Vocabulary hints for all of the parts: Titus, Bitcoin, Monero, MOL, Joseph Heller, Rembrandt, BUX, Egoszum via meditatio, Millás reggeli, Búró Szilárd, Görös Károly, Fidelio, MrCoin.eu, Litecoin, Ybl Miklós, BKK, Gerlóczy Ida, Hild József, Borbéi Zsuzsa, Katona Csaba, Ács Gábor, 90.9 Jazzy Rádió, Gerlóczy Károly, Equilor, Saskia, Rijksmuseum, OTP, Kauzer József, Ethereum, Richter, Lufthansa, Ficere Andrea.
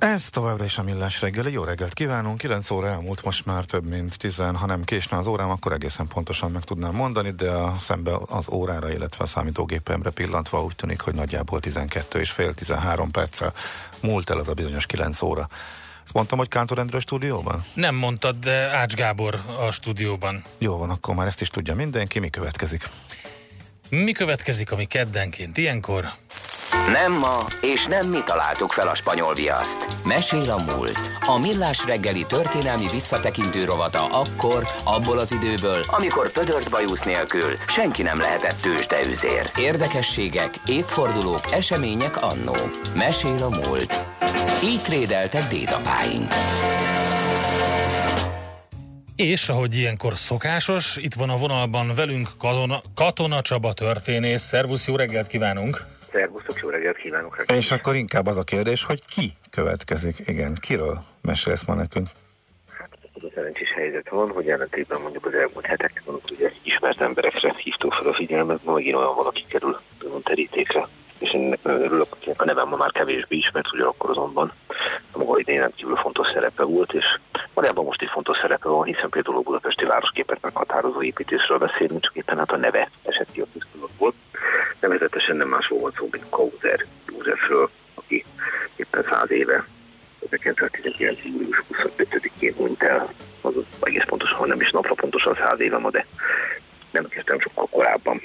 Ez továbbra is a Millás reggeli. Jó reggelt kívánunk. 9 óra elmúlt, most már több mint 10, ha nem késne az órám, akkor egészen pontosan meg tudnám mondani, de szembe az órára, illetve a számítógépemre pillantva úgy tűnik, hogy nagyjából 12,5-13 perccel múlt el az a bizonyos 9 óra. Ezt mondtam, hogy Kántor Endre a stúdióban? Nem mondtad, de Ács Gábor a stúdióban. Jó van, akkor már ezt is tudja mindenki. Mi következik? Mi következik, ami keddenként ilyenkor? Nem ma, és nem mi találtuk fel a spanyol viaszt. Mesél a múlt. A Millás reggeli történelmi visszatekintő rovata akkor, abból az időből, amikor pödört bajusz nélkül senki nem lehetett tőzsdeüzér. Érdekességek, évfordulók, események annó. Mesél a múlt. Így trédeltek dédapáink. És ahogy ilyenkor szokásos, itt van a vonalban velünk Katona Csaba történész. Szervusz, jó reggelt kívánunk! Szervusztok, jó reggelt kívánok! És akkor inkább az a kérdés, hogy ki következik? Igen, kiről mesélsz ma nekünk? Hát az a szerencsés helyzet van, hogy ellentétben mondjuk az elmúlt hetekben, ugye ismert emberekre hívtuk fel a figyelmet, ma megint olyan valaki kerül a terítékre. És én nagyon örülök, akinek a nevem ma már kevésbé ismert, ugyanakkor azonban a maga idején rendkívül fontos szerepe volt, és valójában most is fontos szerepe van, hiszen például a budapesti városképet meghatározó építésről beszélünk, csak éppen hát a neve esett ki a köztudatból. Nevezetesen nem másról volt szó, mint Kauzer Józsefről, aki éppen 100 éve, 1919. július 25-én hunyt el, azaz egész pontosan, ha nem is napra pontosan 100 éve ma, de nem kezdtem sokkal korábban.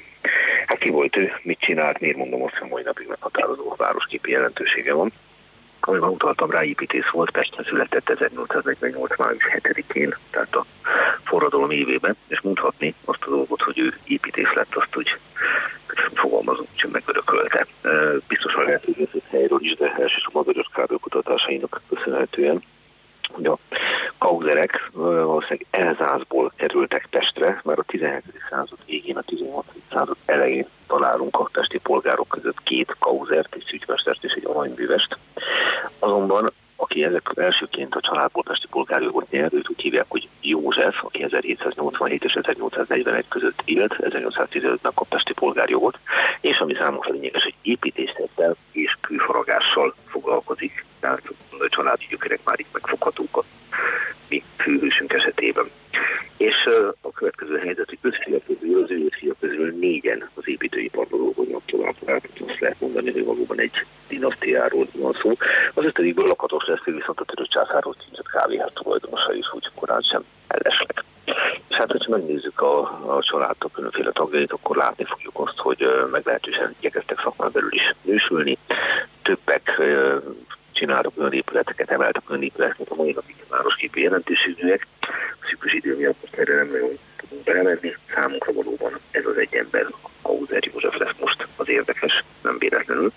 Hát ki volt ő, mit csinált, miért mondom azt, hogy mai napig meghatározó városképi jelentősége van. Amiben utaltam rá, építész volt, Pesten született 1848. május 7-én, tehát a forradalom évében, és mondhatni azt a dolgot, hogy ő építész lett, azt úgy fogalmazunk, hogy megörökölte. Biztosan lehet, hogy ez helyről is, de elsősorban a Görös Károly kutatásainak köszönhetően, hogy a kauzerek valószínűleg Elzászból kerültek Pestre, már a 17. század végén, a 16. század elején találunk a pesti polgárok között két kauzert, egy szügymestert és egy aranyművest. Azonban, aki ezek elsőként a családból pesti polgárjogot nyert, őt úgy hívják, hogy József, aki 1787 és 1841 között élt, 1815-ben kap pesti polgárjogot, és ami számunkra lényeges, hogy építészettel és kőfaragással foglalkozik, tehát a családi gyökerek már itt megfoghatók a mi főhősünk esetében. És a következő helyzet, hogy az ő ötfia közül négyen az építőiparban dolgoznak tovább, tehát azt lehet mondani, hogy valóban egy dinasztiáról van szó. Az ötödikből lakatos lesz, viszont a török császáros címzett kávéház tulajdonosa is úgy korán sem ellesleg. És hát, hogyha megnézzük a családtól különféle tagjait, akkor látni fogjuk azt, hogy meglehetősen igyekeztek szakmán belül is nősülni. Többek csináltak olyan épületeket, emeltek olyan épületeket, a mai napig városképi jelentőségűek. A szűkös idő miatt most erre nem nagyon tudunk belemenni. Számunkra valóban ez az egy ember, Kauzer József lesz most az érdekes, nem véletlenül.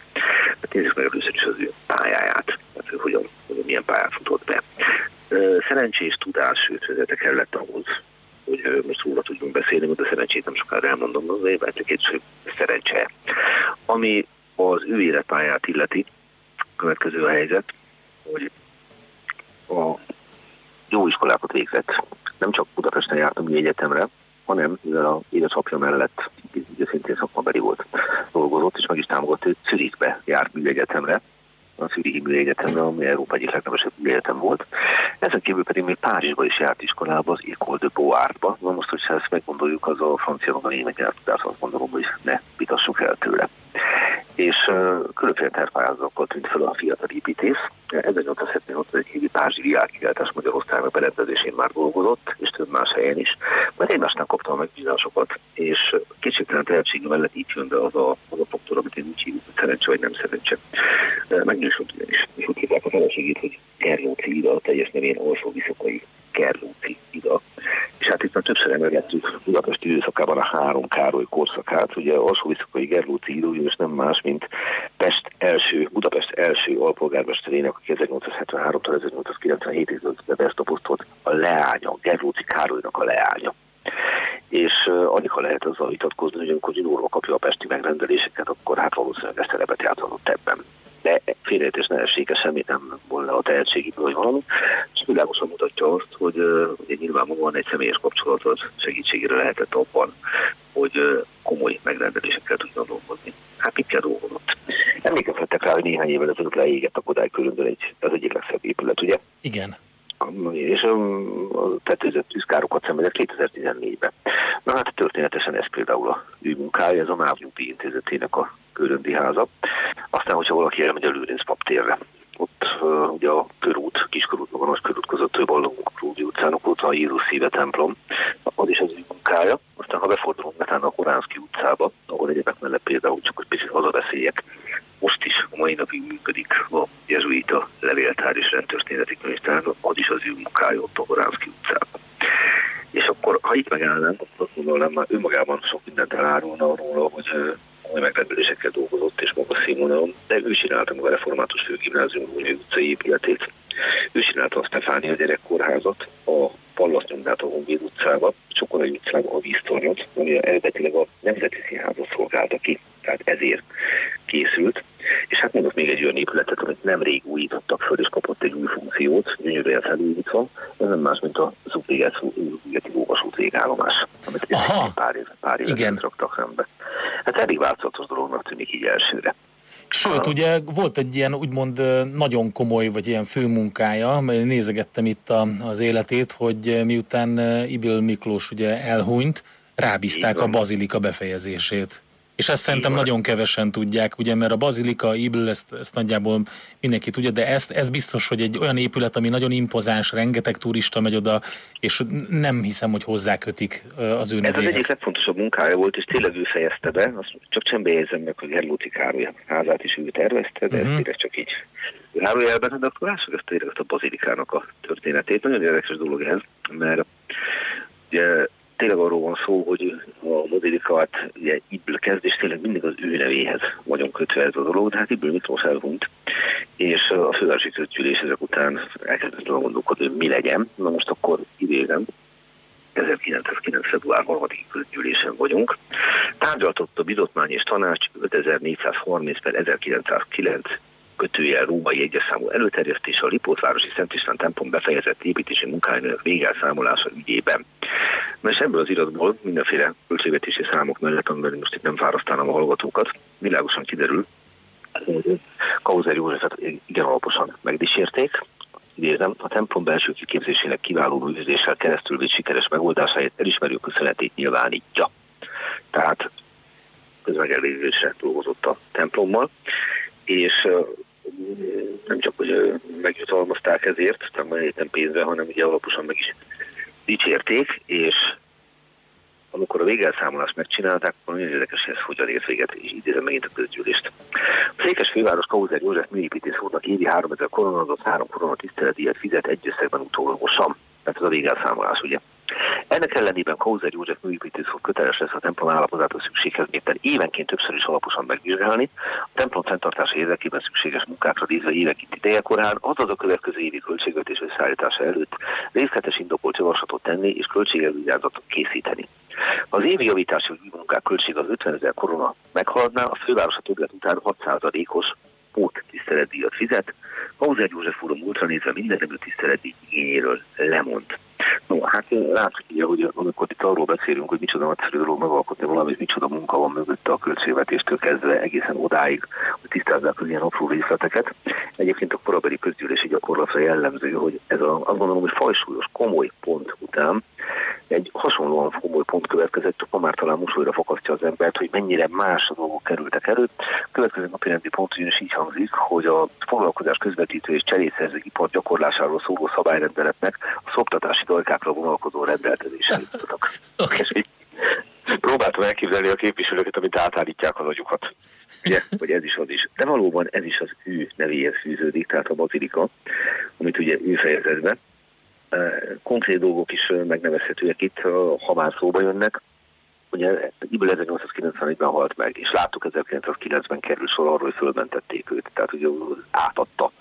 Hát nézzük meg először is az ő pályáját, tehát ő milyen pályát futott be. Szerencsés tudás, sőt vezetek el lett ahhoz, hogy most úrra tudjunk beszélni, de szerencsét nem sokára elmondom, azért, mert egy szerencse. Ami az ő életpályát illeti, következő a helyzet, hogy a jó iskolákat végzett. Nem csak Budapesten járt a mi egyetemre, hanem mivel az édesapja mellett szintén szakmabeli volt, dolgozott, és meg is támogatta, hogy Zürichbe járt műegyetemre, a Zürichi műegyetemre, ami Európa egyik legnagyobb műegyetem volt. Ezen kívül pedig még Párizsba is járt iskolába, az École de Beaux-Arts-ba. Na most, hogyha ezt meggondoljuk, az a francia a német nyelvtudás, azt gondolom, hogy ne vitassuk el tőle. És különféle tervpályázatokkal tűnt fel a fiatal építész. 1871-i párizsi világkiáltás Magyarországnak berendezésén már dolgozott, és több más helyen is. Mert én másnál kaptam a megbízásokat, és kétségtelen tehetségű mellett így jön be az a faktor, amit én úgy hívjuk, hogy szerencse vagy nem szerencse. Megnősült ugyanis, és úgy hívják a feleségét, hogy Gerlóczy Ida, a teljes nevén alsó viszokai Gerlóczy Ida. És hát itt már többször emlegettük Budapest időszakában a három Károly korszakát, ugye alsó-viszokai Gerlóczy Ida és nem más, mint Budapest első alpolgármesterének, aki 1873-tól 1897-ig beztaposztott a leánya, Gerlóczy Károlynak a leánya. És annyira lehet azzal vitatkozni, hogy amikor Zsinórba kapja a pesti megrendeléseket, akkor hát valószínűleg ezt szerepet játszhatott ebben. De félrejtés ne essék, semmit nem volna a tehetségéből, hogy valami, és világosan mutatja azt, hogy nyilvánvalóan egy személyes kapcsolathoz segítségére lehetett abban, hogy komoly megrendelésekkel tudjon dolgozni. Hát mit kell dolgozott? Emlékezhettek rá, hogy néhány évvel ezelőtt leégett a Kodály körülbelül az egyik legszebb épület, ugye? Igen. És a tetőzött tűzkárokat szenvedett 2014-ben. Na hát történetesen ez például a ő munkája, ez a MÁV Nyugdíj Intézetének a Köröndi háza. Aztán, hogyha valaki elmegy a Lőrinc Pap térre, ott ugye a körút, kiskörút, maga nagy körút között, ő ballagunk a Krúdi utcán, ott a Jézus Szíve templom, az is az ő munkája. Aztán, ha befordulunk utána a Koránszky utcába, ahol egyébek mellett például csak egy picit hazaveszélyek, most is a mai napig működik a jezsuita levéltár és rendtörténeti könyvtár, az is az ő munkája ott a Horánszky utcában. És akkor, ha itt megállnánk, akkor gondolom már önmagában sok mindent elárulna róla, hogy olyan megrendelésekkel dolgozott és maga színvonalon, de ő csinálta maga a református főgimnázium Rónyai utcai épületét. Ő csinálta a Stefánia gyerekkórházat, a Pallas nyomdát a Honvéd utcába, Csokonai utcában a víztornyot, ami eredetileg a Nemzeti Színházat szolgálta ki, tehát ezért készült. És hát mondok még egy olyan épületet, amit nemrég újítottak föl, és kapott egy új funkciót, gyönyörűen felújítva, ez nem más, mint a Zugligeti Óvasút végállomás, amit pár évet raktak rendbe. Hát elég változatos dolognak tűnik így elsőre. Sőt, ugye volt egy ilyen úgymond nagyon komoly, vagy ilyen főmunkája, mert nézegettem itt az életét, hogy miután Ybl Miklós ugye elhunyt, rábízták a bazilika befejezését. És ezt szerintem nagyon kevesen tudják, ugye, mert a bazilika, Ybl, ezt nagyjából mindenki tudja, de ez biztos, hogy egy olyan épület, ami nagyon impozáns, rengeteg turista megy oda, és nem hiszem, hogy hozzákötik az ő nevéhez. Ez az egyik legfontosabb munkája volt, és tényleg ő fejezte be, azt csak csembejegyzem meg, hogy Gerlóczy Károly házát is ő tervezte, de ez tényleg csak így zárójelben, de akkor lássuk ezt tényleg a bazilikának a történetét. Nagyon érdekes dolog ez, mert ugye, tényleg arról van szó, hogy a bazilikát Ybl kezd, és tényleg mindig az ő nevéhez vagyunk kötve ez a dolog, de hát Ybl Miklós elhunyt, és a fővárosi közgyűlés ezek után elkezdett volna gondolkodni, hogy mi legyen. Na most akkor idén, 1909. február 3-i közgyűlésen vagyunk. Tárgyaltott a bizotmány és tanács 5430/1909 kötőjel római egyes számú előterjesztés a Lipótvárosi Szent István templom befejezett építési munkájának végelszámolása ügyében. Na és ebből az iratból mindenféle költségvetési számok mellett, amiben most itt nem fárasztálom a hallgatókat, világosan kiderül, Kauzer Józsefet igen alaposan megdísérték. Idézem, a templom belső kiképzésének kiváló működéssel keresztül vitt sikeres megoldásáért elismerő köszönetét nyilvánítja. Tehát közmegelégzésre dolgozott a templommal, és nem csak, hogy megjutalmazták ezért, nem pénzre, hanem ugye alaposan meg is dicsérték, és amikor a végelszámolást megcsinálták, akkor nagyon érdekes ez, hogy a részvéget, és idézem megint a közgyűlést. A székesfőváros Kauzer József műépítész úrnak évi 3000 koronazott, 3 korona tiszteletdíjat fizet egy összegben utólagosan, mert ez a végelszámolás, ugye. Ennek ellenében Kauzer József műépítész úr köteles lesz a templom állapotától szükséghez mérten évenként többször is alaposan megvizsgálni, a templom fenntartása érdekében szükséges munkákra nézve évenként idejekorán, azaz a következő évi költségvetés összeállítása előtt részletes indokolt javaslatot tenni és költségelvigyázatot készíteni. Ha az évi javítási munkák költség az 50 000 korona meghaladná, a főváros a többlet után 6%-os póttiszteletdíjat fizet, Kauzer József úr a múltra nézve mindennemű tiszteletdíj igényéről lemond. No, hát látszik így, hogy amikor itt arról beszélünk, hogy micsoda nagyszerű dolog megalkotni valamit, micsoda munka van mögötte a költségvetéstől kezdve egészen odáig, hogy tisztázzák az ilyen apró részleteket. Egyébként a korabeli közgyűlési gyakorlatra jellemző, hogy ez azt gondolom, hogy fajsúlyos, komoly pont után egy hasonlóan komoly pont következett, csak ma már talán mosolyra fakasztja az embert, hogy mennyire más dolgok kerültek elő. Következő napi rendi pont ugyanis így hangzik, hogy a foglalkozás közvetítő és cserészerző ipar gyakorlásáról szóló szabályrendeletnek a szoptatási dajkákra vonalkozó rendelkezésre jutottak. Okay. Próbáltam elképzelni a képviselőket, amit átállítják az agyukat. Ugye, hogy ez is az is. De valóban ez is az ő nevéhez fűződik, tehát a bazilika, amit ugye ő fejezett be. konkrét dolgok is megnevezhetőek itt, ha már szóba jönnek. Ugye Ybl 1891-ben halt meg, és láttuk 1909-ben kerül sor arról, hogy fölmentették őt, tehát ugye átadta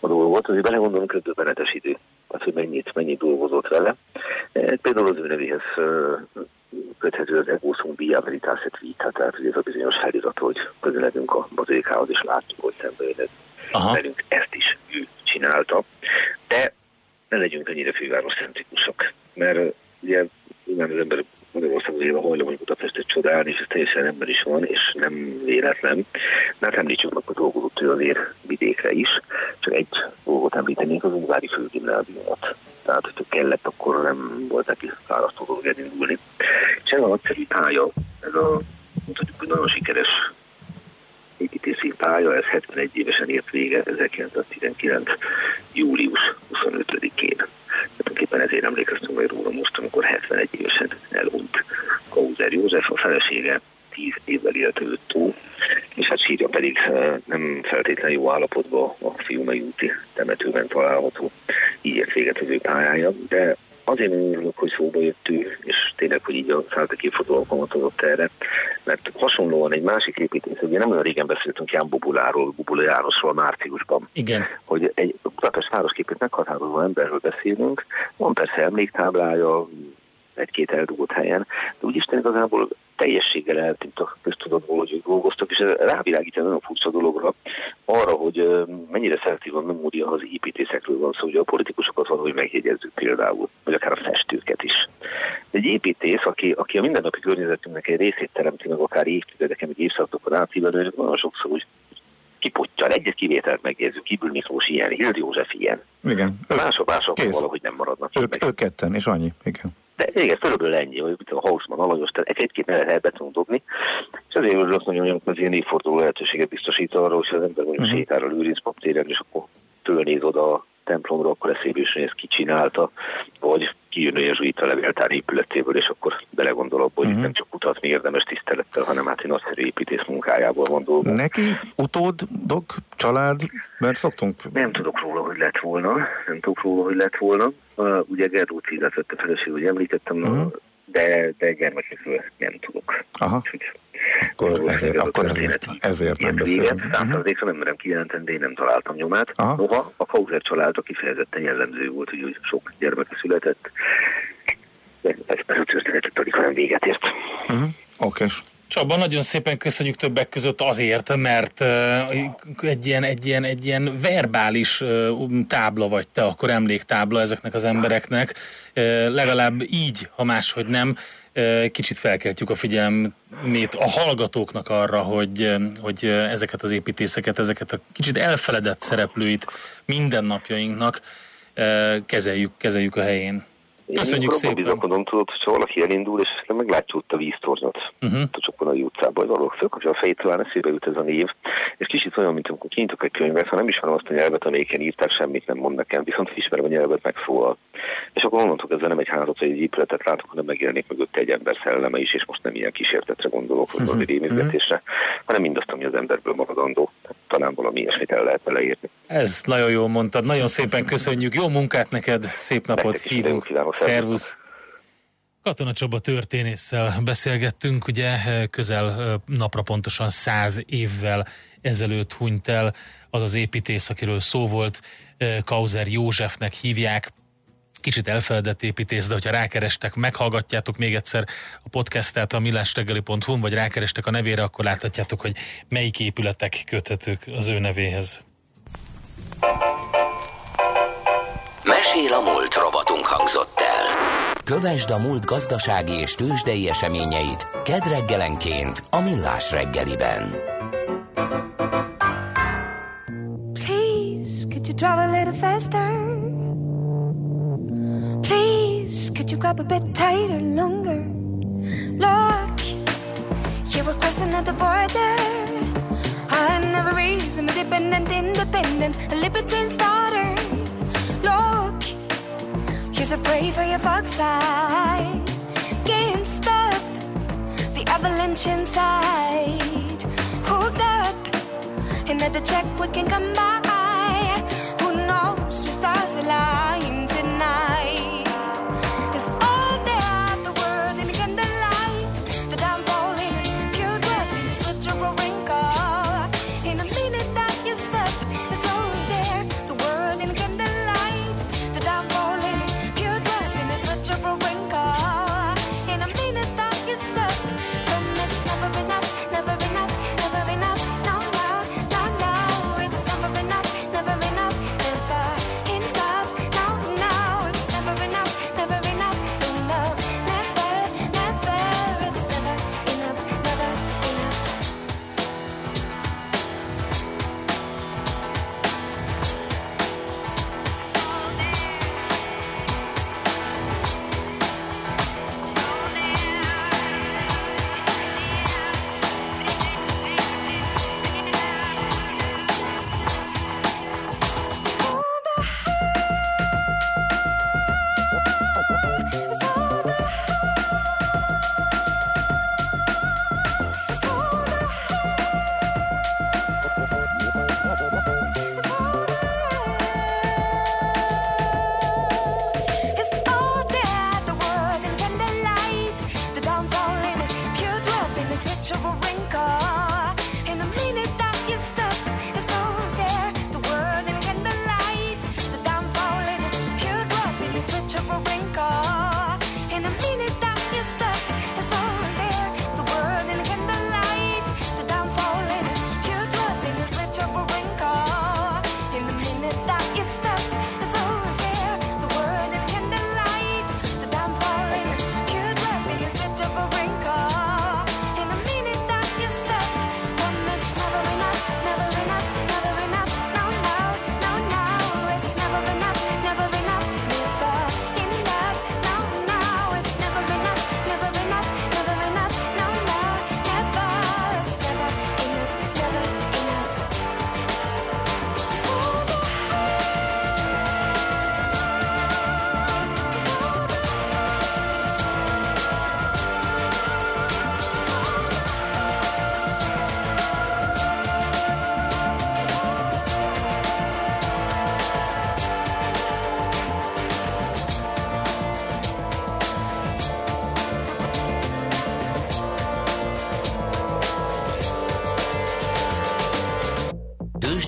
a dolgot, azért belegondolunk, hogy döbbenetes idő, tehát hogy mennyit dolgozott vele. Például az ő nevéhez köthető az Egoszum via meditatio, tehát ugye ez a bizonyos felirat, hogy közeledünk a bazilikához, és látjuk, hogy szembe jön velünk, ezt is ő csinálta. De ne legyünk ennyire fővároscentrikusok, mert ugye nem az ember Magyarországon éve hajlom, hogy Budapestet csodálni, és ez teljesen ember is van, és nem véletlen. Mert említsük meg a dolgozótő azért vidékre is, csak egy dolgot említenénk, az Ungvári Főgimnáziumot. Tehát, hogyha kellett, akkor nem volt neki fárasztó elindulni. És ez a nagyszerű pálya, ez a mondhatjuk, nagyon sikeres építési pálya, ez 71 évesen ért vége, 1919. július 25-én. Tulajdonképpen ezért emlékeztünk meg róla most, amikor 71 évesen elhunyt Kauzer József, a felesége 10 évvel élt őttől, és hát sírja pedig nem feltétlenül jó állapotban a Fiumei úti temetőben található, így ért véget az ő pályája, de azért nem örülök, hogy szóba jött ő, és tényleg, hogy így a szálltaképfotó alkalmatozott erre, mert hasonlóan egy másik építész, ugye nem olyan régen beszéltünk Ján Bobuláról, Bobula Jánosról márciusban, igen, hogy egy Budapest városképét meghatározó emberről beszélünk, van persze emléktáblája egy-két eldugott helyen, de úgyis igazából teljességgel eltűnt a köztudatból, hogy ők dolgoztak, és rávilágít egy nagyon furcsa dologra, arra, hogy mennyire szelektív a memória, ha az építészekről van szó, ugye a politikusokat van, hogy megjegyezzük például, vagy akár a festőket is. Egy építész, aki a mindennapi környezetünknek egy részét teremti meg, akár évtizedeken, vagy évszázadokon átívelően, nagyon sokszor úgy kipottyan, egy-egy kivételt megjegyzünk, Ybl Miklós ilyen, Hild József ilyen. Igen. Mások valahogy nem maradnak. Ők ketten, és annyi, igen. De igen, körülbelül ennyi, hogy a Hausmann, Alanyos, tehát egy-két nevet be tudunk dobni, és azért örülök nagyon, hogy az ilyen évforduló lehetőséget biztosít arra, hogy az ember mondjuk sétál a Lőrincpap téren, és akkor tölnéz oda a templomra, akkor eszébe is, hogy ezt kicsinálta, vagy kijön olyan Zsuita levéltár épületéből, és akkor belegondol abba, hogy itt nem csak kutatni érdemes tisztelettel, hanem hát egy nagyszerű építész munkájából van dolga. Neki utódok, család, mert szoktunk... Nem tudok róla, hogy lett volna. Ugye Gerlóczy Idát vette feleség, hogy említettem, de gyermekekről nem tudok. Aha. Ezért nem beszélünk. Számtalékra nem merem kijelenteni, de én nem találtam nyomát. Aha. Noha a Kauzer családra kifejezetten jellemző volt, hogy sok gyermeke született. Ez a történetet pedig olyan véget ért. Okés. Csaba, nagyon szépen köszönjük többek között azért, mert egy ilyen verbális tábla vagy te, akkor emléktábla ezeknek az embereknek. Legalább így, ha máshogy nem, kicsit felkeltjük a figyelmét a hallgatóknak arra, hogy ezeket az építészeket, ezeket a kicsit elfeledett szereplőit mindennapjainknak kezeljük a helyén. Köszönjük szépen. Én bizakodom, tudod, hogyha valaki elindul, és aztán meglátja ott a víztornyot, a Csokonai utcában, az alól fölkapja a fejét, talán eszébe jut ez a név, és kicsit olyan, mint amikor kinyitok egy könyvet, ha nem ismerem azt a nyelvet, amelyiken írták, semmit nem mond nekem, viszont ismerem a nyelvet, megszólal. És akkor onnantól ezzel nem egy házat vagy egy épületet látok, hanem megjelenik mögött egy ember szelleme is, és most nem ilyen kísértetre gondolok, vagy valami rémizgetésre, hanem mindazt, ami az emberből maradandó. Talán valami ilyesmit el lehet beleírni. Ez nagyon jól mondtad, nagyon szépen köszönjük, jó munkát neked, szép napot, hívunk. Szervusz! Katona Csaba történésszel beszélgettünk, ugye közel napra pontosan 100 évvel ezelőtt hunyt el az az építész, akiről szó volt, Kauzer Józsefnek hívják, kicsit elfeledett építész, de hogyha rákerestek, meghallgatjátok még egyszer a podcastet a millásreggeli.hu-n, vagy rákerestek a nevére, akkor láthatjátok, hogy melyik épületek köthetők az ő nevéhez. Mesél a múlt rovatunk hangzott el. Kövesd a múlt gazdasági és tőzsdei eseményeit kedreggelenként a Millás reggeliben. Please, could you drive a little faster? Please, could you grab a bit tighter, longer? Look, you were crossing at the border. I'm never raised, I'm a dependent, independent, a libertine's daughter. Look, here's a prey for your fox eye. Can't stop the avalanche inside. Hooked up, another check we can come by. Who knows, the stars align tonight.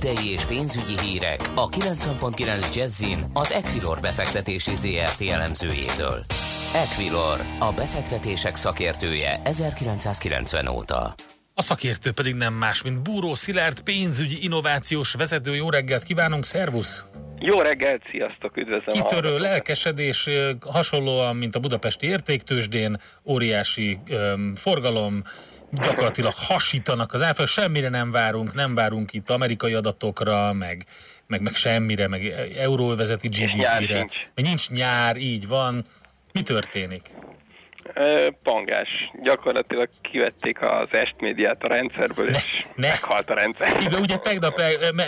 tőzsdei és pénzügyi hírek a 90.9 Jazzin az Equilor befektetési ZRT elemzőjétől. Equilor, a befektetések szakértője 1990 óta. A szakértő pedig nem más, mint Búró Szilárd, pénzügyi innovációs vezető. Jó reggelt kívánunk, szervusz! Jó reggelt, sziasztok, üdvözlöm! Kitörő lelkesedés, hasonlóan, mint a budapesti értéktőzsdén, óriási forgalom, gyakorlatilag hasítanak az árfolyamok, semmire nem várunk itt amerikai adatokra, meg semmire, meg euróövezeti GDP-re. Nincs nyár, így van. Mi történik? Pangás. Gyakorlatilag kivették az est-médiát a rendszerből, és meghalt a rendszer. Igen, ugye tegnap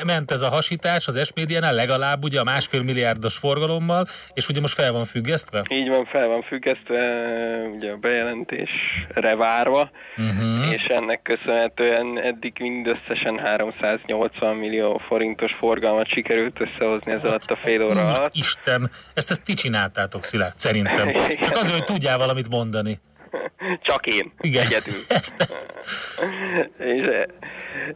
ment ez a hasítás az est-médiánál, legalább ugye a 1,5 milliárdos forgalommal, és ugye most fel van függesztve? Így van, fel van függesztve, ugye a bejelentésre várva, és ennek köszönhetően eddig mindösszesen 380 millió forintos forgalmat sikerült összehozni ez alatt a fél óra alatt. Isten, ezt ti csináltátok, Szilárd, szerintem. Csak azért, hogy tudjál valamit mondani. Csak én, igen. Egyedül. És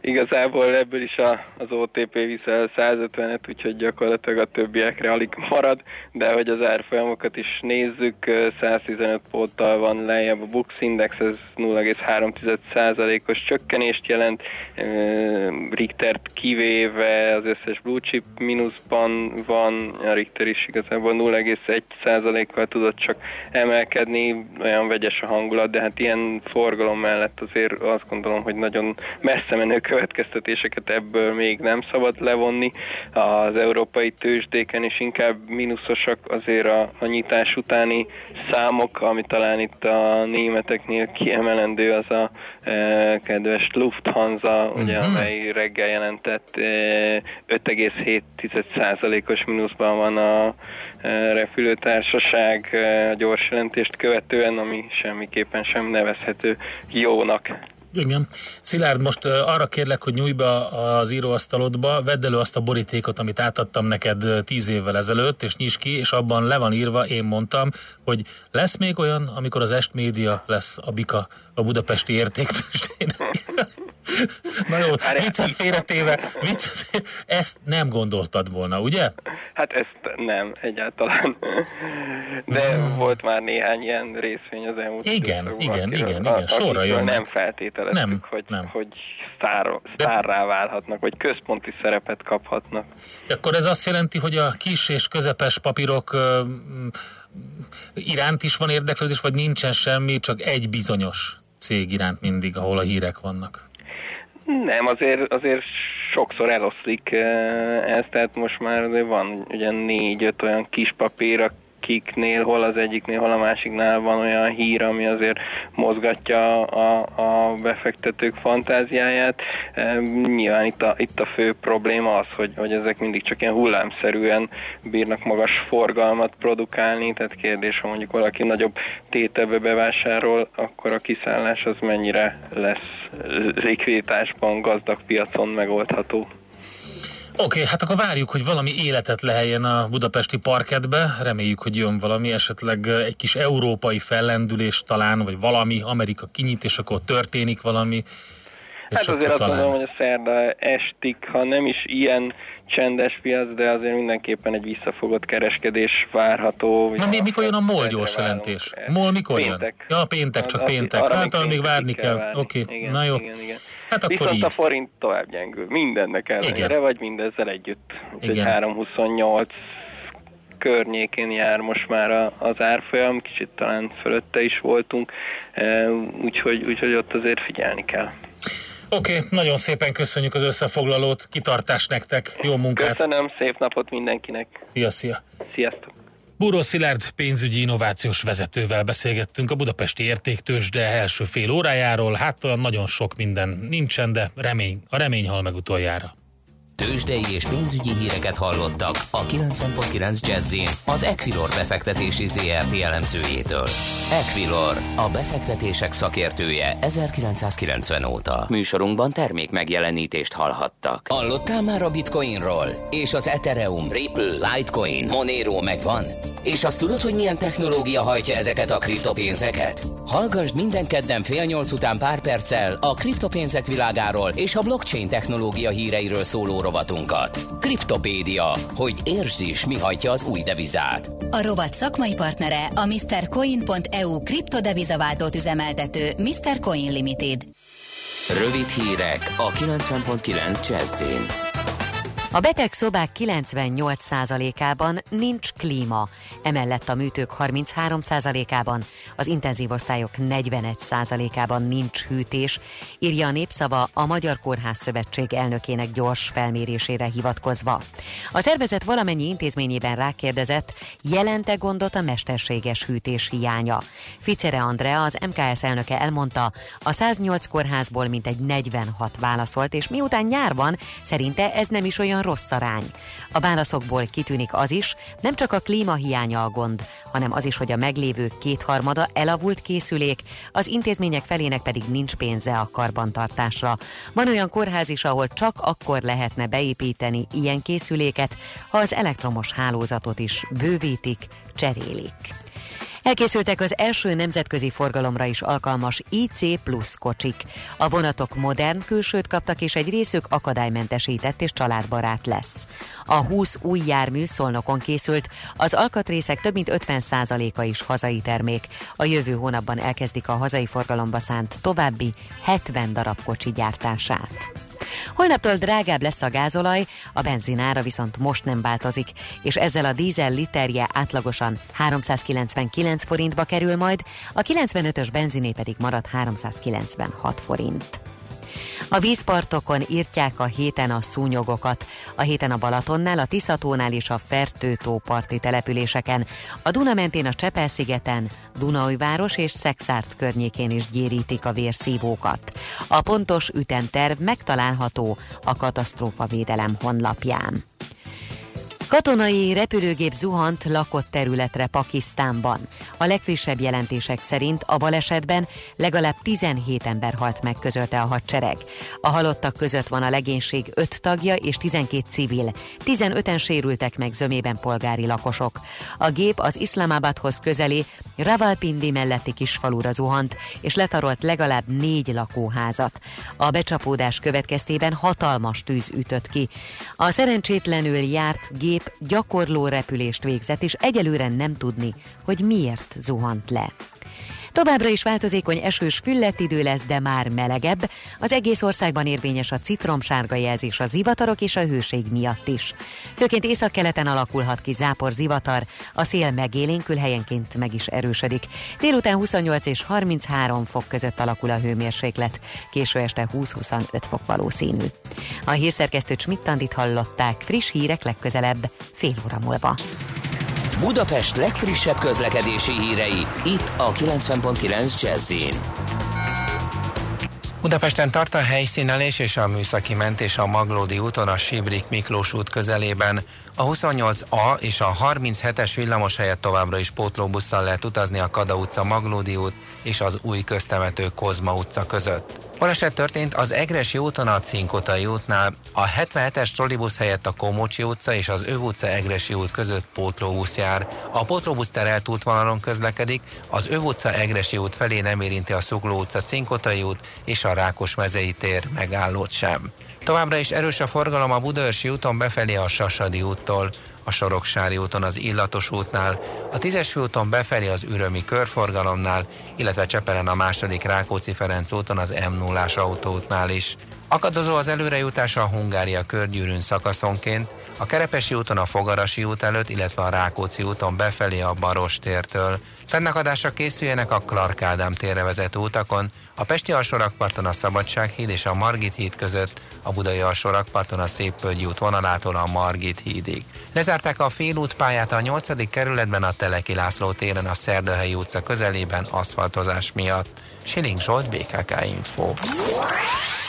igazából ebből is az OTP viszel 150-et, úgyhogy gyakorlatilag a többiekre alig marad, de hogy az árfolyamokat is nézzük, 115 ponttal van lejjebb a BUX index, ez 0,3%-os csökkenést jelent, Richtert kivéve az összes blue chip mínuszban van, a Richter is igazából 0,1%-kal tudott csak emelkedni, olyan vegyes a hangulat, de hát ilyen forgalom mellett azért azt gondolom, hogy nagyon messze menő következtetéseket ebből még nem szabad levonni. Az európai tőzsdéken is inkább mínuszosak azért a nyitás utáni számok, ami talán itt a németeknél kiemelendő, az a kedves Lufthansa, ugye, amely reggel jelentett 5,7%-os mínuszban van a repülőtársaság a gyors jelentést követően, ami semmiképpen sem nevezhető jónak. Igen. Szilárd, most arra kérlek, hogy nyújj be az íróasztalodba, vedd elő azt a borítékot, amit átadtam neked 10 évvel ezelőtt, és nyisd ki, és abban le van írva, én mondtam, hogy lesz még olyan, amikor az est média lesz a bika a budapesti értéktőzsdének. Na jó, viccet félretéve, ezt nem gondoltad volna, ugye? Hát ezt nem, egyáltalán. De volt már néhány ilyen részvény az elmúlt időszakban. Igen, sorra jönnek. Nem feltételeztük, hogy sztárrá válhatnak, vagy központi szerepet kaphatnak. Akkor ez azt jelenti, hogy a kis és közepes papírok iránt is van érdeklődés, vagy nincsen semmi, csak egy bizonyos cég iránt mindig, ahol a hírek vannak? Nem, azért sokszor eloszlik ez, tehát most már azért van ugye 4-5 olyan kis papír, akiknél, hol az egyiknél, hol a másiknál van olyan hír, ami azért mozgatja a befektetők fantáziáját. Nyilván itt a fő probléma az, hogy ezek mindig csak ilyen hullámszerűen bírnak magas forgalmat produkálni, tehát kérdés, ha mondjuk valaki nagyobb tételbe bevásárol, akkor a kiszállás az mennyire lesz likviditásban, gazdag piacon megoldható. Oké, hát akkor várjuk, hogy valami életet leheljen a budapesti parkettbe, reméljük, hogy jön valami, esetleg egy kis európai fellendülés talán, vagy valami, Amerika kinyit, és akkor történik valami. Hát azért azt mondom, hogy a szerda estig, ha nem is ilyen csendes piac, de azért mindenképpen egy visszafogott kereskedés várható. Na mikor jön a MOL gyors jelentés? MOL mikor jön? Ja, péntek, csak péntek. Hát még várni kell. Oké, na jó. Hát akkor viszont így. A forint tovább gyengül, mindennek ellenére, vagy mindezzel együtt. Úgyhogy 3,28 környékén jár most már az árfolyam, kicsit talán fölötte is voltunk, úgyhogy ott azért figyelni kell. Oké, nagyon szépen köszönjük az összefoglalót, kitartás nektek, jó munkát! Köszönöm, szép napot mindenkinek! Szia! Sziasztok! Búró Szilárd pénzügyi innovációs vezetővel beszélgettünk a budapesti értéktőzsde első fél órájáról, hát olyan nagyon sok minden nincsen, de a remény hal meg utoljára. Tőzsdei és pénzügyi híreket hallottak a 90.9 Jazzin az Equilor befektetési ZRT elemzőjétől. Equilor, a befektetések szakértője 1990 óta. Műsorunkban termék megjelenítést hallhattak. Hallottál már a Bitcoinról? És az Ethereum, Ripple, Litecoin, Monero megvan? És azt tudod, hogy milyen technológia hajtja ezeket a kriptopénzeket? Hallgass minden kedden fél nyolc után pár perccel a kriptopénzek világáról és a blockchain technológia híreiről szóló rovatunkat. Kriptopédia, hogy értsd is, mi hagyja az új devizát. A rovat szakmai partnere a MrCoin.eu kriptodevizaváltót üzemeltető Mr. Coin Limited. Rövid hírek a 90.9 Jazzyn. A beteg szobák 98%-ában nincs klíma, emellett a műtők 33%-ában, az intenzív osztályok 41%-ában nincs hűtés, írja a Népszava a Magyar Kórház Szövetség elnökének gyors felmérésére hivatkozva. A szervezet valamennyi intézményében rákérdezett, jelent-e gondot a mesterséges hűtés hiánya. Ficere Andrea, az MKS elnöke elmondta, a 108 kórházból mintegy 46 válaszolt, és miután nyár van, szerinte ez nem is olyan rossz arány. A válaszokból kitűnik az is, nem csak a klíma hiánya a gond, hanem az is, hogy a meglévők kétharmada elavult készülék, az intézmények felének pedig nincs pénze a karbantartásra. Van olyan kórház is, ahol csak akkor lehetne beépíteni ilyen készüléket, ha az elektromos hálózatot is bővítik, cserélik. Elkészültek az első nemzetközi forgalomra is alkalmas IC plusz kocsik. A vonatok modern külsőt kaptak, és egy részük akadálymentesített és családbarát lesz. A 20 új jármű Szolnokon készült, az alkatrészek több mint 50%-a is hazai termék. A jövő hónapban elkezdik a hazai forgalomba szánt további 70 darab kocsi gyártását. Holnaptól drágább lesz a gázolaj, a benzinára viszont most nem változik, és ezzel a dízel literje átlagosan 399 forintba kerül majd, a 95-ös benziné pedig marad 396 forint. A vízpartokon írtják a héten a szúnyogokat. A héten a Balatonnál, a Tiszatónál és a Fertő-tóparti településeken. A Duna mentén a Csepel-szigeten, Dunaújváros és Szexárd környékén is gyérítik a vérszívókat. A pontos ütemterv megtalálható a katasztrófavédelem honlapján. Katonai repülőgép zuhant lakott területre Pakisztánban. A legfrissebb jelentések szerint a balesetben legalább 17 ember halt meg, közölte a hadsereg. A halottak között van a legénység 5 tagja és 12 civil. 15-en sérültek meg, zömében polgári lakosok. A gép az Iszlamabadhoz közeli Rawalpindi melletti kisfalura zuhant, és letarolt legalább 4 lakóházat. A becsapódás következtében hatalmas tűz ütött ki. A szerencsétlenül járt gép gyakorló repülést végzett, és egyelőre nem tudni, hogy miért zuhant le. Továbbra is változékony, esős, füllett idő lesz, de már melegebb. Az egész országban érvényes a citromsárga jelzés a zivatarok és a hőség miatt is. Főként északkeleten alakulhat ki zápor, zivatar, a szél megélénkül, helyenként meg is erősödik. Délután 28 és 33 fok között alakul a hőmérséklet, késő este 20-25 fok valószínű. A hírszerkesztő Csmittandit hallották, friss hírek legközelebb, fél óra múlva. Budapest legfrissebb közlekedési hírei, itt a 90.9 Jazz-in. Budapesten tart a helyszínelés és a műszaki mentés a Maglódi úton, a Sibrik Miklós út közelében. A 28A és a 37-es villamos helyett továbbra is pótlóbusszal lehet utazni a Kada utca, Maglódi út és az új köztemető, Kozma utca között. Baleset történt az Egressy úton, a Cinkotai útnál. A 77-es trollibusz helyett a Komócsi utca és az Öv utca, Egressy út között pótlóbusz jár. A pótlóbusz terelt útvonalon közlekedik, az Öv utca, Egressy út felé nem érinti a Szugló utca, Cinkotai út és a Rákosmezei tér megállót sem. Továbbra is erős a forgalom a Budaörsi úton befelé a Sasadi úttól, a Soroksári úton az Illatos útnál, a 10-es úton befelé az Ürömi körforgalomnál, illetve Csepelen a második Rákóczi-Ferenc úton az M0-ás autóútnál is. Akadozó az előrejutás a Hungária körgyűrűn szakaszonként, a Kerepesi úton a Fogarasi út előtt, illetve a Rákóczi úton befelé a Barostértől. Fennakadásra készüljenek a Clark Ádám térre vezető utakon, a Pesti alsórakparton a Szabadsághíd és a Margit híd között, a Budai alsórakparton a Székpölgyi út vonalától a Margit hídig. Lezárták a félútpályát a 8. kerületben, a Teleki László téren a Szerdahelyi utca közelében aszfaltozás miatt. Siling Zsolt, BKK Info.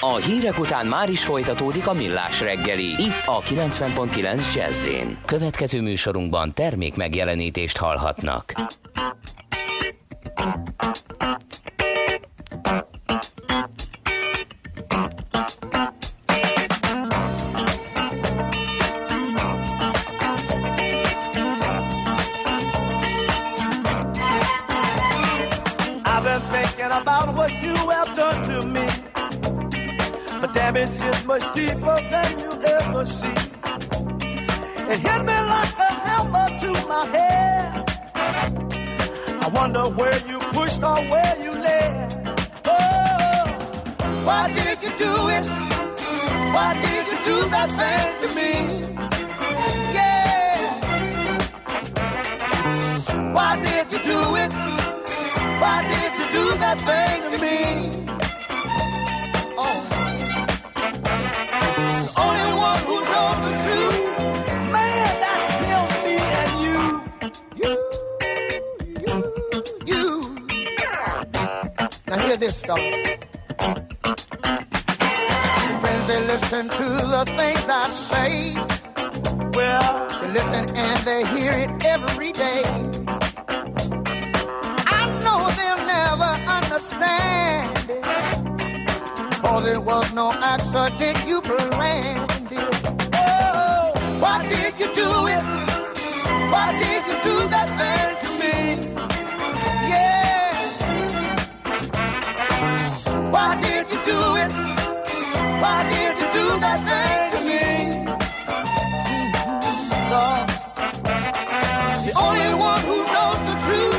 A hírek után már is folytatódik a Millás reggeli, itt a 90.9 Jazz-én. Következő műsorunkban termék megjelenítést hallhatnak. I've been thinking about what you have done to me, but damn Damn, it's just much deeper than you ever see. It hit me like a hammer to my head. I wonder where you pushed or where you led. Oh, why did you do it? Why did you do that thing to me? Yeah. Why did you do it? Why did you do that thing to me? Oh. The only one who knows the truth, man, that's still me and you. You. Now hear this, dog. Friends, they listen to the things I say. Well, they listen and they hear it every day. I know they'll never understand it. Cause it was no accident you planned it. Oh, why did you do it? Why did you do that thing to me? Yeah. Why did you do it? Why did you do that thing to me? Mm-hmm. Oh. The only one who knows the truth.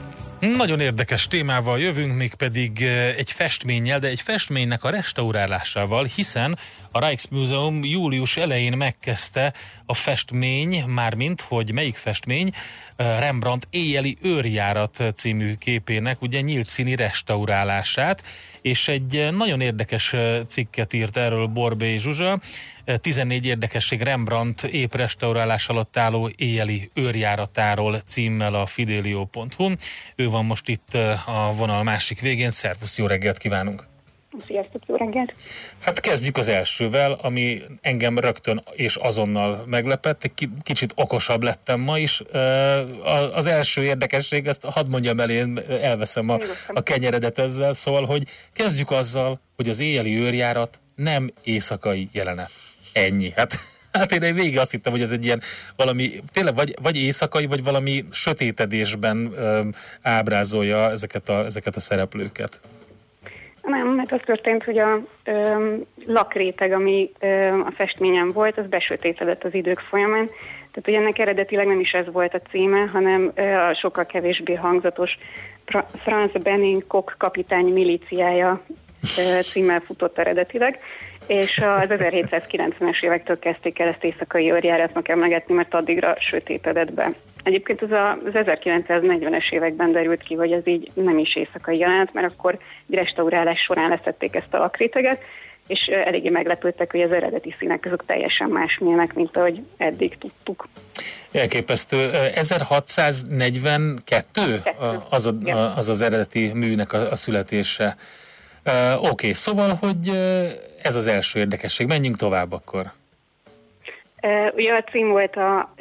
Nagyon érdekes témával jövünk, mégpedig egy festménnyel, de egy festménynek a restaurálásával, hiszen a Rijksmuseum július elején megkezdte a festmény, mármint, hogy melyik festmény, Rembrandt éjjeli őrjárat című képének, ugye nyílt színi restaurálását, és egy nagyon érdekes cikket írt erről Borbéi Zsuzsa, 14 érdekesség Rembrandt épp restaurálás alatt álló éjjeli őrjáratáról címmel a fidelio.hu. Ő van most itt a vonal másik végén. Szervusz, jó reggelt kívánunk! Sziasztok, jó reggelt! Hát kezdjük az elsővel, ami engem rögtön és azonnal meglepett. Kicsit okosabb lettem ma is. Az első érdekesség, ezt hadd mondjam el, én elveszem a kenyeredet ezzel, szóval, hogy kezdjük azzal, hogy az éjjeli őrjárat nem éjszakai jelenet. Ennyi. Hát én végig azt hittem, hogy ez egy ilyen valami, tényleg vagy éjszakai, vagy valami sötétedésben ábrázolja ezeket a szereplőket. Nem, mert az történt, hogy a lakréteg, ami a festményen volt, az besötétedett az idők folyamán. Tehát ugye ennek eredetileg nem is ez volt a címe, hanem a sokkal kevésbé hangzatos Frans Banning Cocq kapitány milíciája címmel futott eredetileg, és az 1790-es évektől kezdték el ezt éjszakai őrjáratnak emlegetni, mert addigra sötétedett be. Egyébként az 1940-es években derült ki, hogy ez így nem is éjszakai jelenet, mert akkor egy restaurálás során leszették ezt a lakréteget, és eléggé meglepődtek, hogy az eredeti színek azok teljesen másmilyenek, mint ahogy eddig tudtuk. Elképesztő. 1642 az az eredeti műnek a születése. Oké, szóval, hogy ez az első érdekesség. Menjünk tovább akkor. Ugye a cím volt a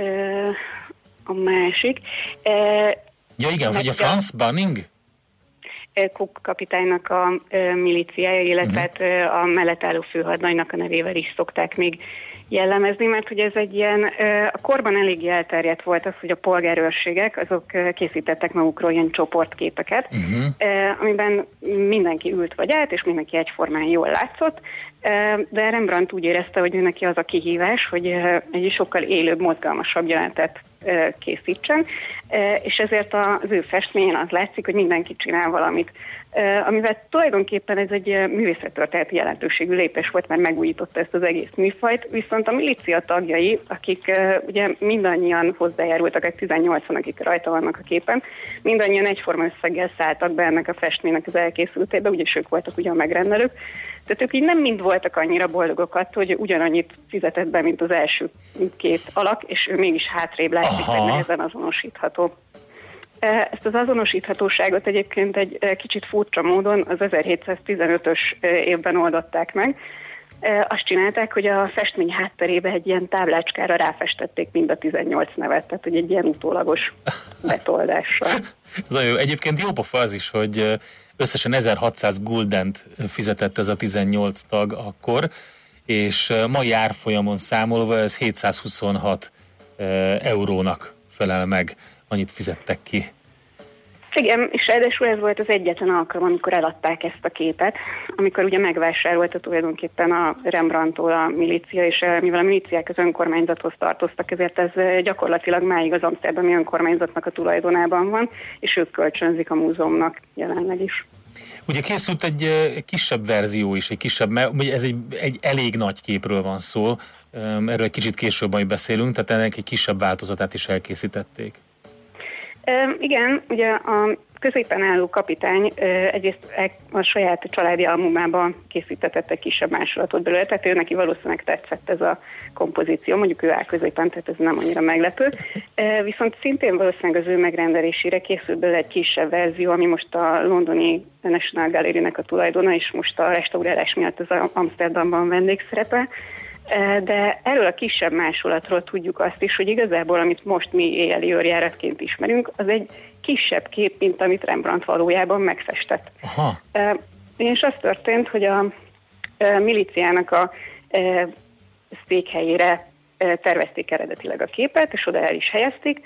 másik. Igen, hogy a Frans Banning Cocq kapitánynak a milíciája, illetve a mellett álló főhadnagynak a nevével is szokták még jellemezni, mert hogy ez egy ilyen, a korban eléggé elterjedt volt az, hogy a polgárőrségek, azok készítettek magukról ilyen csoportképeket, amiben mindenki ült vagy állt, és mindenki egyformán jól látszott, de Rembrandt úgy érezte, hogy neki az a kihívás, hogy egy sokkal élőbb, mozgalmasabb jelenetet készítsen, és ezért az ő festményen az látszik, hogy mindenki csinál valamit. Amivel tulajdonképpen ez egy művészettörténeti jelentőségű lépés volt, mert megújította ezt az egész műfajt, viszont a milícia tagjai, akik ugye mindannyian hozzájárultak, egy 18-an, akik rajta vannak a képen, mindannyian egyforma összeggel szálltak be ennek a festménynek az elkészültébe, ugyanis ők voltak ugyan megrendelők, tehát ők így nem mind voltak annyira boldogok attól, hogy ugyanannyit fizetett be, mint az első két alak, és ő mégis hátrébb látszik, hogy nehezen azonosítható. Ezt az azonosíthatóságot egyébként egy kicsit furcsa módon az 1715-ös évben oldották meg. Azt csinálták, hogy a festmény hátterébe egy ilyen táblácskára ráfestették mind a 18 nevet, tehát hogy egy ilyen utólagos betoldással. Na jó, egyébként jó pofa az is, hogy összesen 1600 guldent fizetett ez a 18 tag akkor, és mai árfolyamon számolva ez 726 eurónak felel meg. Annyit fizettek ki. Igen, és ráadásul ez volt az egyetlen alkalom, amikor eladták ezt a képet, amikor ugye megvásárolta tulajdonképpen a Rembrandttól a milícia, és mivel a milíciák az önkormányzathoz tartoztak, ezért ez gyakorlatilag máig az amsterdami önkormányzatnak a tulajdonában van, és ők kölcsönzik a múzeumnak jelenleg is. Ugye készült egy kisebb verzió is, ez egy elég nagy képről van szó, erről egy kicsit később majd beszélünk, tehát ennek egy kisebb változatát is elkészítették. Igen, ugye a középen álló kapitány egyrészt a saját családi albumában készítetett egy kisebb másolatot belőle, tehát ő neki valószínűleg tetszett ez a kompozíció, mondjuk ő áll középen, tehát ez nem annyira meglepő. Viszont szintén valószínűleg az ő megrendelésére készült belőle egy kisebb verzió, ami most a londoni National Gallery-nek a tulajdona, és most a restaurálás miatt ez az Amsterdamban vendégszerepel. De erről a kisebb másolatról tudjuk azt is, hogy igazából, amit most mi éjjeli őrjáratként ismerünk, az egy kisebb kép, mint amit Rembrandt valójában megfestett. Aha. És az történt, hogy a milíciának a székhelyére tervezték eredetileg a képet, és oda el is helyezték,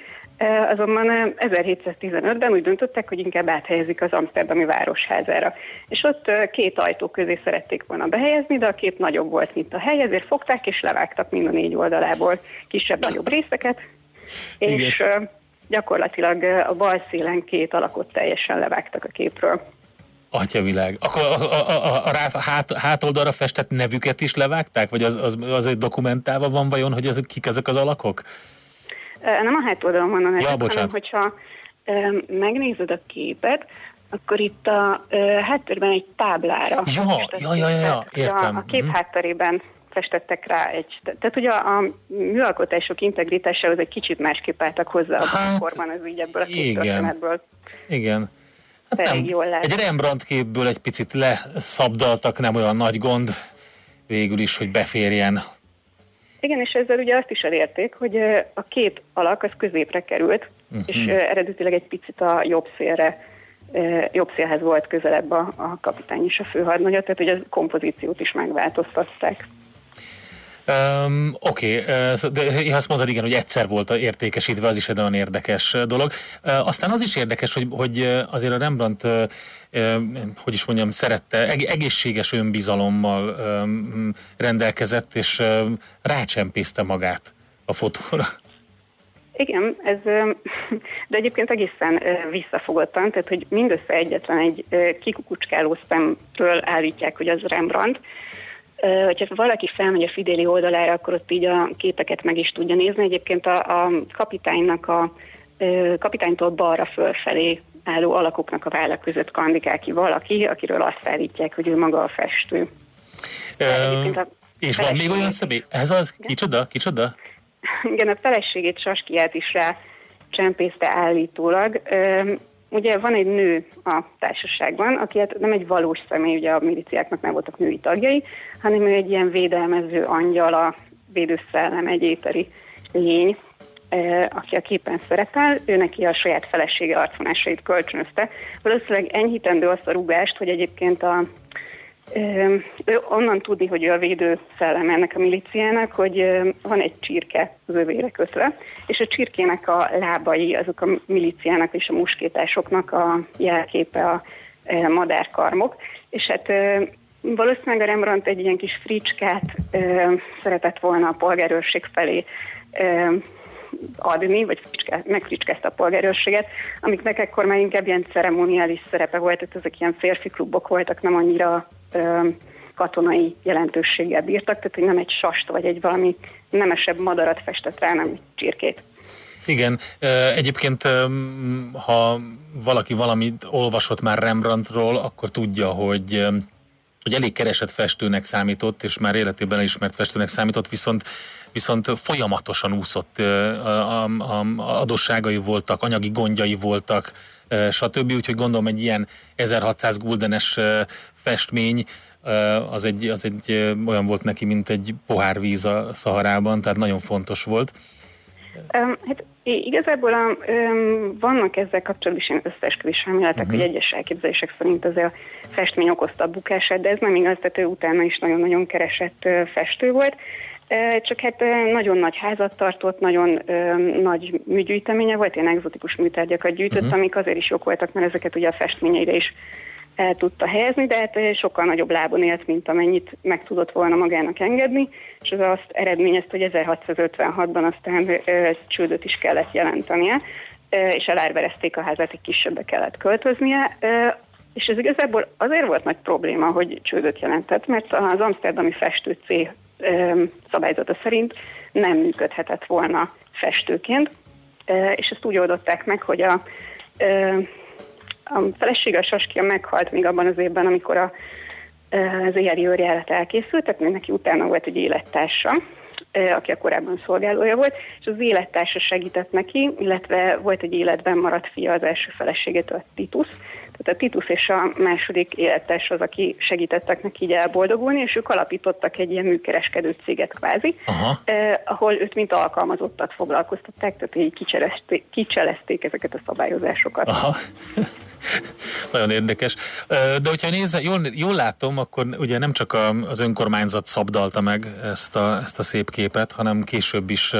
azonban 1715-ben úgy döntöttek, hogy inkább áthelyezik az amsterdami városházára. És ott két ajtó közé szerették volna behelyezni, de a kép nagyobb volt, mint a hely, ezért fogták és levágtak mind a négy oldalából kisebb-nagyobb részeket, és gyakorlatilag a bal szélen két alakot teljesen levágtak a képről. Atyavilág. Akkor a hátoldalra festett nevüket is levágták? Vagy az egy dokumentálva van vajon, hogy kik ezek az alakok? Nem a hátoldalon van a nevek, hanem hogyha megnézed a képet, akkor itt a háttérben egy táblára értem. A kép hátterében festettek rá egy... Tehát ugye a műalkotások integritásához egy kicsit másképp álltak hozzá a korban, ez így ebből a két történetből. Igen. Egy Rembrandt képből egy picit leszabdaltak, nem olyan nagy gond végül is, hogy beférjen. Igen, és ezzel ugye azt is elérték, hogy a két alak az középre került, és eredetileg egy picit a jobb szélhez volt közelebb a kapitány és a főhadnagyat, tehát ugye a kompozíciót is megváltoztatták. De azt mondtad, igen, hogy egyszer volt értékesítve, az is egy nagyon érdekes dolog. Aztán az is érdekes, hogy azért a Rembrandt, szerette, egészséges önbizalommal rendelkezett, és rácsempészte magát a fotóra. Igen, ez, de egyébként egészen visszafogottan, tehát hogy mindössze egyetlen egy kikukucskáló szemtől állítják, hogy az Rembrandt. Hogyha valaki felmegy a Fidelio oldalára, akkor ott így a képeket meg is tudja nézni. Egyébként a kapitánynak kapitánytól balra fölfelé álló alakoknak a vállak között kandikál ki valaki, akiről azt állítják, hogy ő maga a festő. És van még olyan személy? Ez az? Kicsoda? Igen, a feleségét, Saskiát is rá csempészte állítólag. Ugye van egy nő a társaságban, aki hát nem egy valós személy, ugye a milíciáknak nem voltak női tagjai, hanem ő egy ilyen védelmező angyal, a védőszellem, egy éteri lény, aki a képen szerepel, ő neki a saját felesége arcvonásait kölcsönözte. Valószínűleg enyhítendő azt a rúgást, hogy egyébként ő onnan tudni, hogy ő a védő szellem ennek a milíciának, hogy van egy csirke az övére kötve, és a csirkének a lábai, azok a milíciának és a muskétásoknak a jelképe a madárkarmok, és hát valószínűleg a Rembrandt egy ilyen kis fricskát szeretett volna a polgárőrség felé adni, vagy megfricskázta a polgárőrséget, amiknek ekkor már inkább ilyen ceremoniális szerepe volt, tehát ezek ilyen férfi klubok voltak, nem annyira katonai jelentőséggel bírtak, tehát hogy nem egy sast, vagy egy valami nemesebb madarat festett rá, nem egy csirkét. Igen, egyébként ha valaki valamit olvasott már Rembrandtról, akkor tudja, hogy elég keresett festőnek számított, és már életében elismert festőnek számított, viszont folyamatosan úszott, adósságai voltak, anyagi gondjai voltak, stb. Úgyhogy gondolom egy ilyen 1600 guldenes festmény az egy olyan volt neki, mint egy pohár víz a Szaharában, tehát nagyon fontos volt. Hát igazából vannak ezzel kapcsolatban is ilyen összeesküvés elméletek, hogy egyes elképzelések szerint ez a festmény okozta a bukását, de ez nem igaz, tehát ő utána is nagyon-nagyon keresett festő volt, csak hát nagyon nagy házat tartott, nagyon nagy műgyűjteménye volt, ilyen egzotikus műtárgyakat gyűjtött, amik azért is jók voltak, mert ezeket ugye a festményeire is el tudta helyezni, de hát sokkal nagyobb lábon élt, mint amennyit meg tudott volna magának engedni, és az azt eredményezte, hogy 1656-ban aztán csődöt is kellett jelentenie, és elárverezték a házát, egy kisebbbe kellett költöznie, és ez igazából azért volt nagy probléma, hogy csődöt jelentett, mert az amszterdami festő cég szabályzata szerint nem működhetett volna festőként, és ezt úgy oldották meg, hogy a felesége, a Saskia meghalt még abban az évben, amikor az éjjeli őrjárat elkészült, tehát neki utána volt egy élettársa, aki a korábban szolgálója volt, és az élettársa segített neki, illetve volt egy életben maradt fia az első feleségétől, a Titus. Tehát a Titus és a második élettárs az, aki segítettek neki így elboldogulni, és ők alapítottak egy ilyen műkereskedő céget kvázi, ahol őt mint alkalmazottat foglalkoztatták, tehát így kicselezték ezeket a szabályozásokat. Aha. Nagyon érdekes. De hogyha jól látom, akkor ugye nem csak az önkormányzat szabdalta meg ezt a szép képet, hanem később is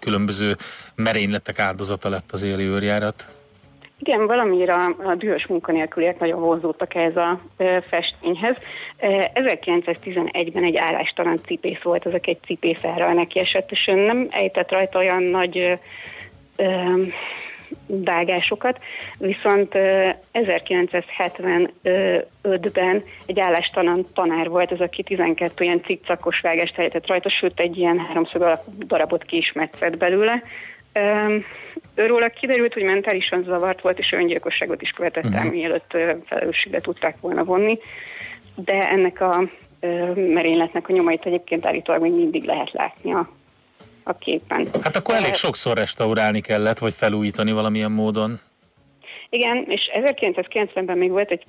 különböző merényletek áldozata lett az éjjeli őrjárat. Igen, valamire a dühös munkanélküliek nagyon vonzódtak ehhez a festményhez. 1911-ben egy állástalan cipész volt, ezek egy cipészárral neki esett, és ő nem ejtett rajta olyan nagy vágásokat, viszont 1975-ben egy állástalan tanár volt, ez aki 12 ilyen cikcakos vágást ejtett rajta, sőt egy ilyen háromszög alakú darabot ki is metszett belőle. Őróla kiderült, hogy mentálisan zavart volt, és öngyilkosságot is követett el, mielőtt felelősségre tudták volna vonni, de ennek a merényletnek a nyomait egyébként állítólag még mindig lehet látni a képen. Hát akkor elég sokszor restaurálni kellett, vagy felújítani valamilyen módon. Igen, és 1990-ben még volt egy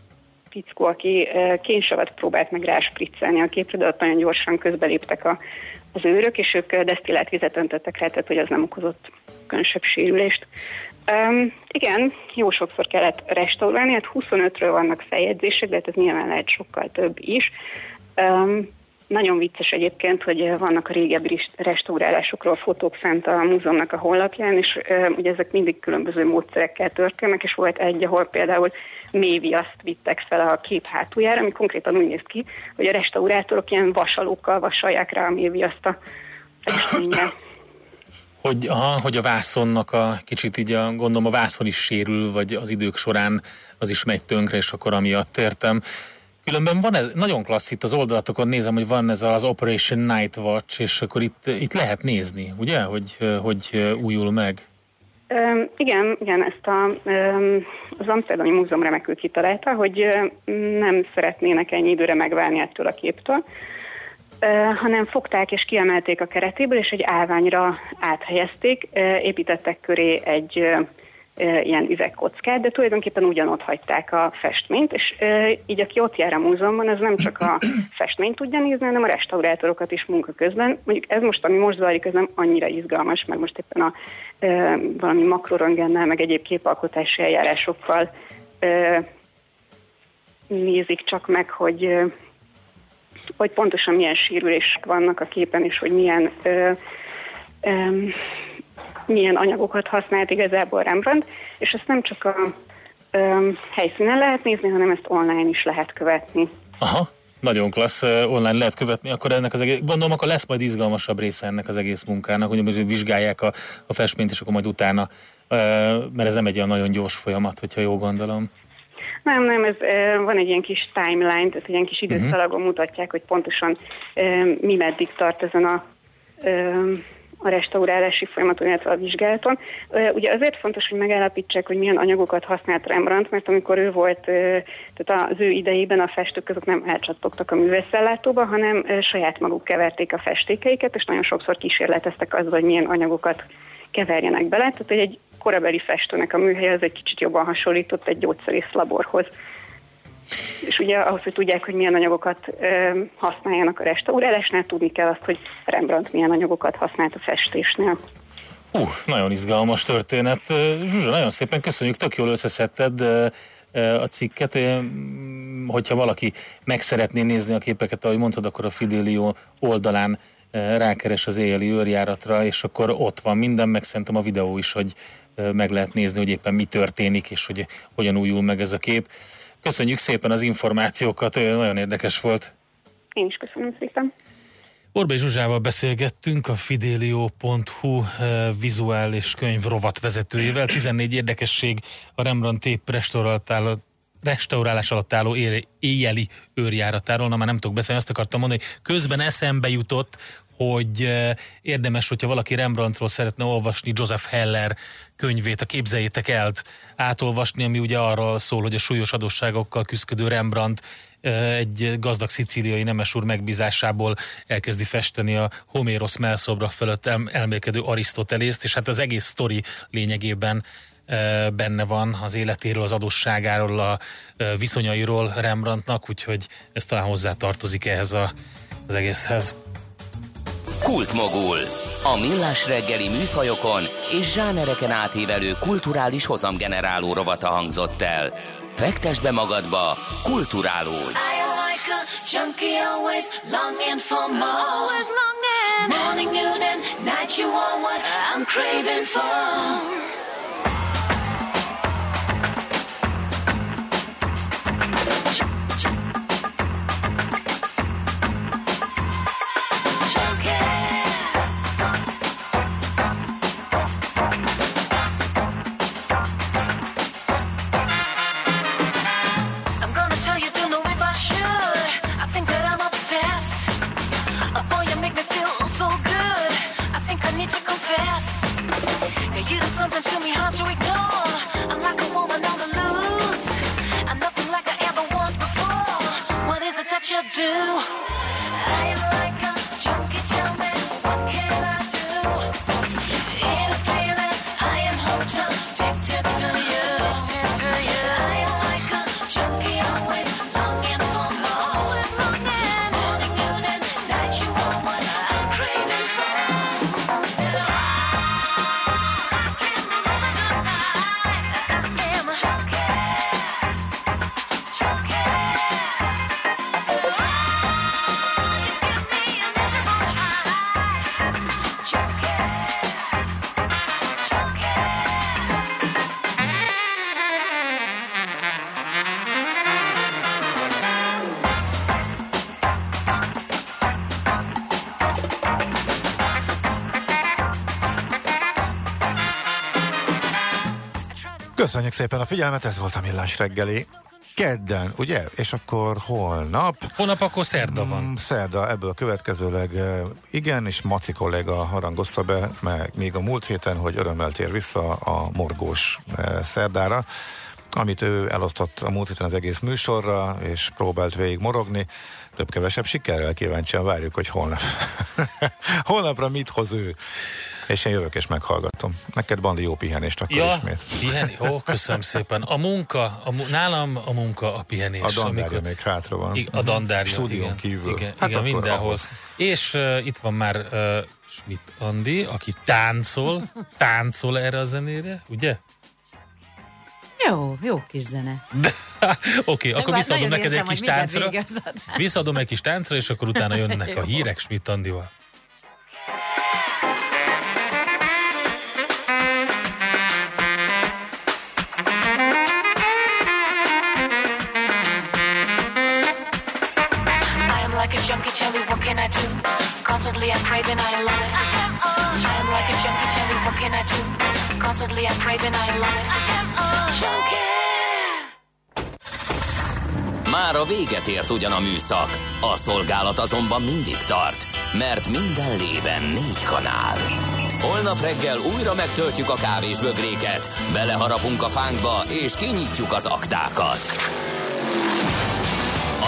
fickó, aki kénsavat próbált meg ráspriccelni a képre, de ott nagyon gyorsan közbeléptek az őrök, és ők desztillált vizet öntöttek rá, tehát hogy az nem okozott különösebb sérülést. Igen, jó sokszor kellett restaurálni, hát 25-ről vannak feljegyzések, de ez nyilván lehet sokkal több is. Nagyon vicces egyébként, hogy vannak a régebbi restaurálásokról fotók fent a múzeumnak a honlapján, és ugye ezek mindig különböző módszerekkel történnek, és volt egy, ahol például méviaszt vittek fel a kép hátuljára, ami konkrétan úgy néz ki, hogy a restaurátorok ilyen vasalókkal vasalják rá a méviaszt a festményre. Hogy a vászonnak a kicsit így, gondolom a vászon is sérül, vagy az idők során az is megy tönkre, és akkor amiatt értem. Különben van ez, nagyon klassz itt az oldalatokon, nézem, hogy van ez az Operation Night Watch, és akkor itt lehet nézni, ugye, hogy újul meg? Igen, ezt az Amsterdami Múzeum remekül kitalálta, hogy nem szeretnének ennyi időre megválni ettől a képtől, hanem fogták és kiemelték a keretéből, és egy állványra áthelyezték, építettek köré egy ilyen üvegkockát, de tulajdonképpen ugyanott hagyták a festményt, és így aki ott jár a múzeumban, az nem csak a festményt tudja nézni, hanem a restaurátorokat is munka közben. Mondjuk ez most, ami most zajlik, ez nem annyira izgalmas, mert most éppen a valami makroröntgennel, meg egyéb képalkotási eljárásokkal nézik csak meg, hogy pontosan milyen sérülések vannak a képen, és hogy milyen anyagokat használt igazából Rembrandt, és ezt nem csak a helyszínen lehet nézni, hanem ezt online is lehet követni. Aha, nagyon klassz, online lehet követni, akkor ennek az egész, gondolom, akkor lesz majd izgalmasabb része ennek az egész munkának, hogy vizsgálják a festményt, és akkor majd utána, mert ez nem egy olyan nagyon gyors folyamat, hogyha jól gondolom. Nem, ez van egy ilyen kis timeline, tehát egy ilyen kis időszalagon mutatják, hogy pontosan mi meddig tart ezen a restaurálási folyamaton, illetve a vizsgálaton. Ugye azért fontos, hogy megállapítsák, hogy milyen anyagokat használt Rembrandt, mert amikor ő volt, tehát az ő idejében a festők azok nem elcsattogtak a művészellátóba, hanem saját maguk keverték a festékeiket, és nagyon sokszor kísérleteztek azzal, hogy milyen anyagokat keverjenek bele. Tehát egy korabeli festőnek a műhelye az egy kicsit jobban hasonlított egy gyógyszerész laborhoz. És ugye ahhoz, hogy tudják, hogy milyen anyagokat használjanak a restaurálásnál, tudni kell azt, hogy Rembrandt milyen anyagokat használt a festésnél. Nagyon izgalmas történet. Zsuzsa, nagyon szépen köszönjük, tök jól összeszedted a cikket. Hogyha valaki meg szeretné nézni a képeket, ahogy mondtad, akkor a Fidelio oldalán rákeres az éjjeli őrjáratra, és akkor ott van minden, meg szerintem a videó is, hogy meg lehet nézni, hogy éppen mi történik, és hogy hogyan újul meg ez a kép. Köszönjük szépen az információkat, nagyon érdekes volt. Én is köszönöm szépen. Borbéi Zsuzsával beszélgettünk, a fidelio.hu vizuális könyv rovat vezetőjével. 14 érdekesség a Rembrandt épp restaurálás alatt álló éjjeli őrjáratáról. Na, már nem tudok beszélni, azt akartam mondani, hogy közben eszembe jutott, hogy érdemes, hogyha valaki Rembrandtról szeretne olvasni Joseph Heller könyvét, a Képzeljétek el-t átolvasni, ami ugye arról szól, hogy a súlyos adósságokkal küzdő Rembrandt egy gazdag szicíliai nemes úr megbízásából elkezdi festeni a Homérosz mellszobra fölött elmélkedő Arisztotelészt, és hát az egész sztori lényegében benne van az életéről, az adósságáról, a viszonyairól Rembrandtnak, úgyhogy ez talán hozzátartozik ehhez az egészhez. Kultmogul. A millás reggeli műfajokon és zsánereken átívelő kulturális hozamgeneráló rovata hangzott el. Fektess be magadba, kulturálódj! Köszönjük szépen a figyelmet, ez volt a Millás reggeli. Kedden, ugye? És akkor holnap. Holnap akkor szerda van. Szerda, ebből következőleg igen, és Maci kolléga harangozta be, meg még a múlt héten, hogy örömmel tér vissza a morgós szerdára, amit ő elosztott a múlt héten az egész műsorra, és próbált végig morogni. Több-kevesebb sikerrel, kíváncsian várjuk, hogy holnap. Holnapra mit hoz ő? És én jövök és meghallgatom. Neked, Bandi, jó pihenést akkor ismét. Piheni? Ó, köszönöm szépen. A munka, nálam a munka a pihenés. A dandárja amikor, még hátra van. A dandárja, stúdión kívül. Igen, hát igen, mindenhol. Ahhoz. És itt van már Schmidt Andi, aki táncol erre a zenére, ugye? Jó kis zene. Oké, akkor visszaadom neked egy kis táncra. Visszaadom egy kis táncra, és akkor utána jönnek a hírek Schmidt Andival. What can I do? Constantly I'm craving, I love it. I am like a junkie, tell me what can I do? Constantly I'm craving, I love it. I am all junkie. Már a véget ért ugyan a műszak, a szolgálat azonban mindig tart, mert minden lében 4 kanál. Holnap reggel újra megtöltjük a kávés bögréket, beleharapunk a fánkba és kinyitjuk az aktákat.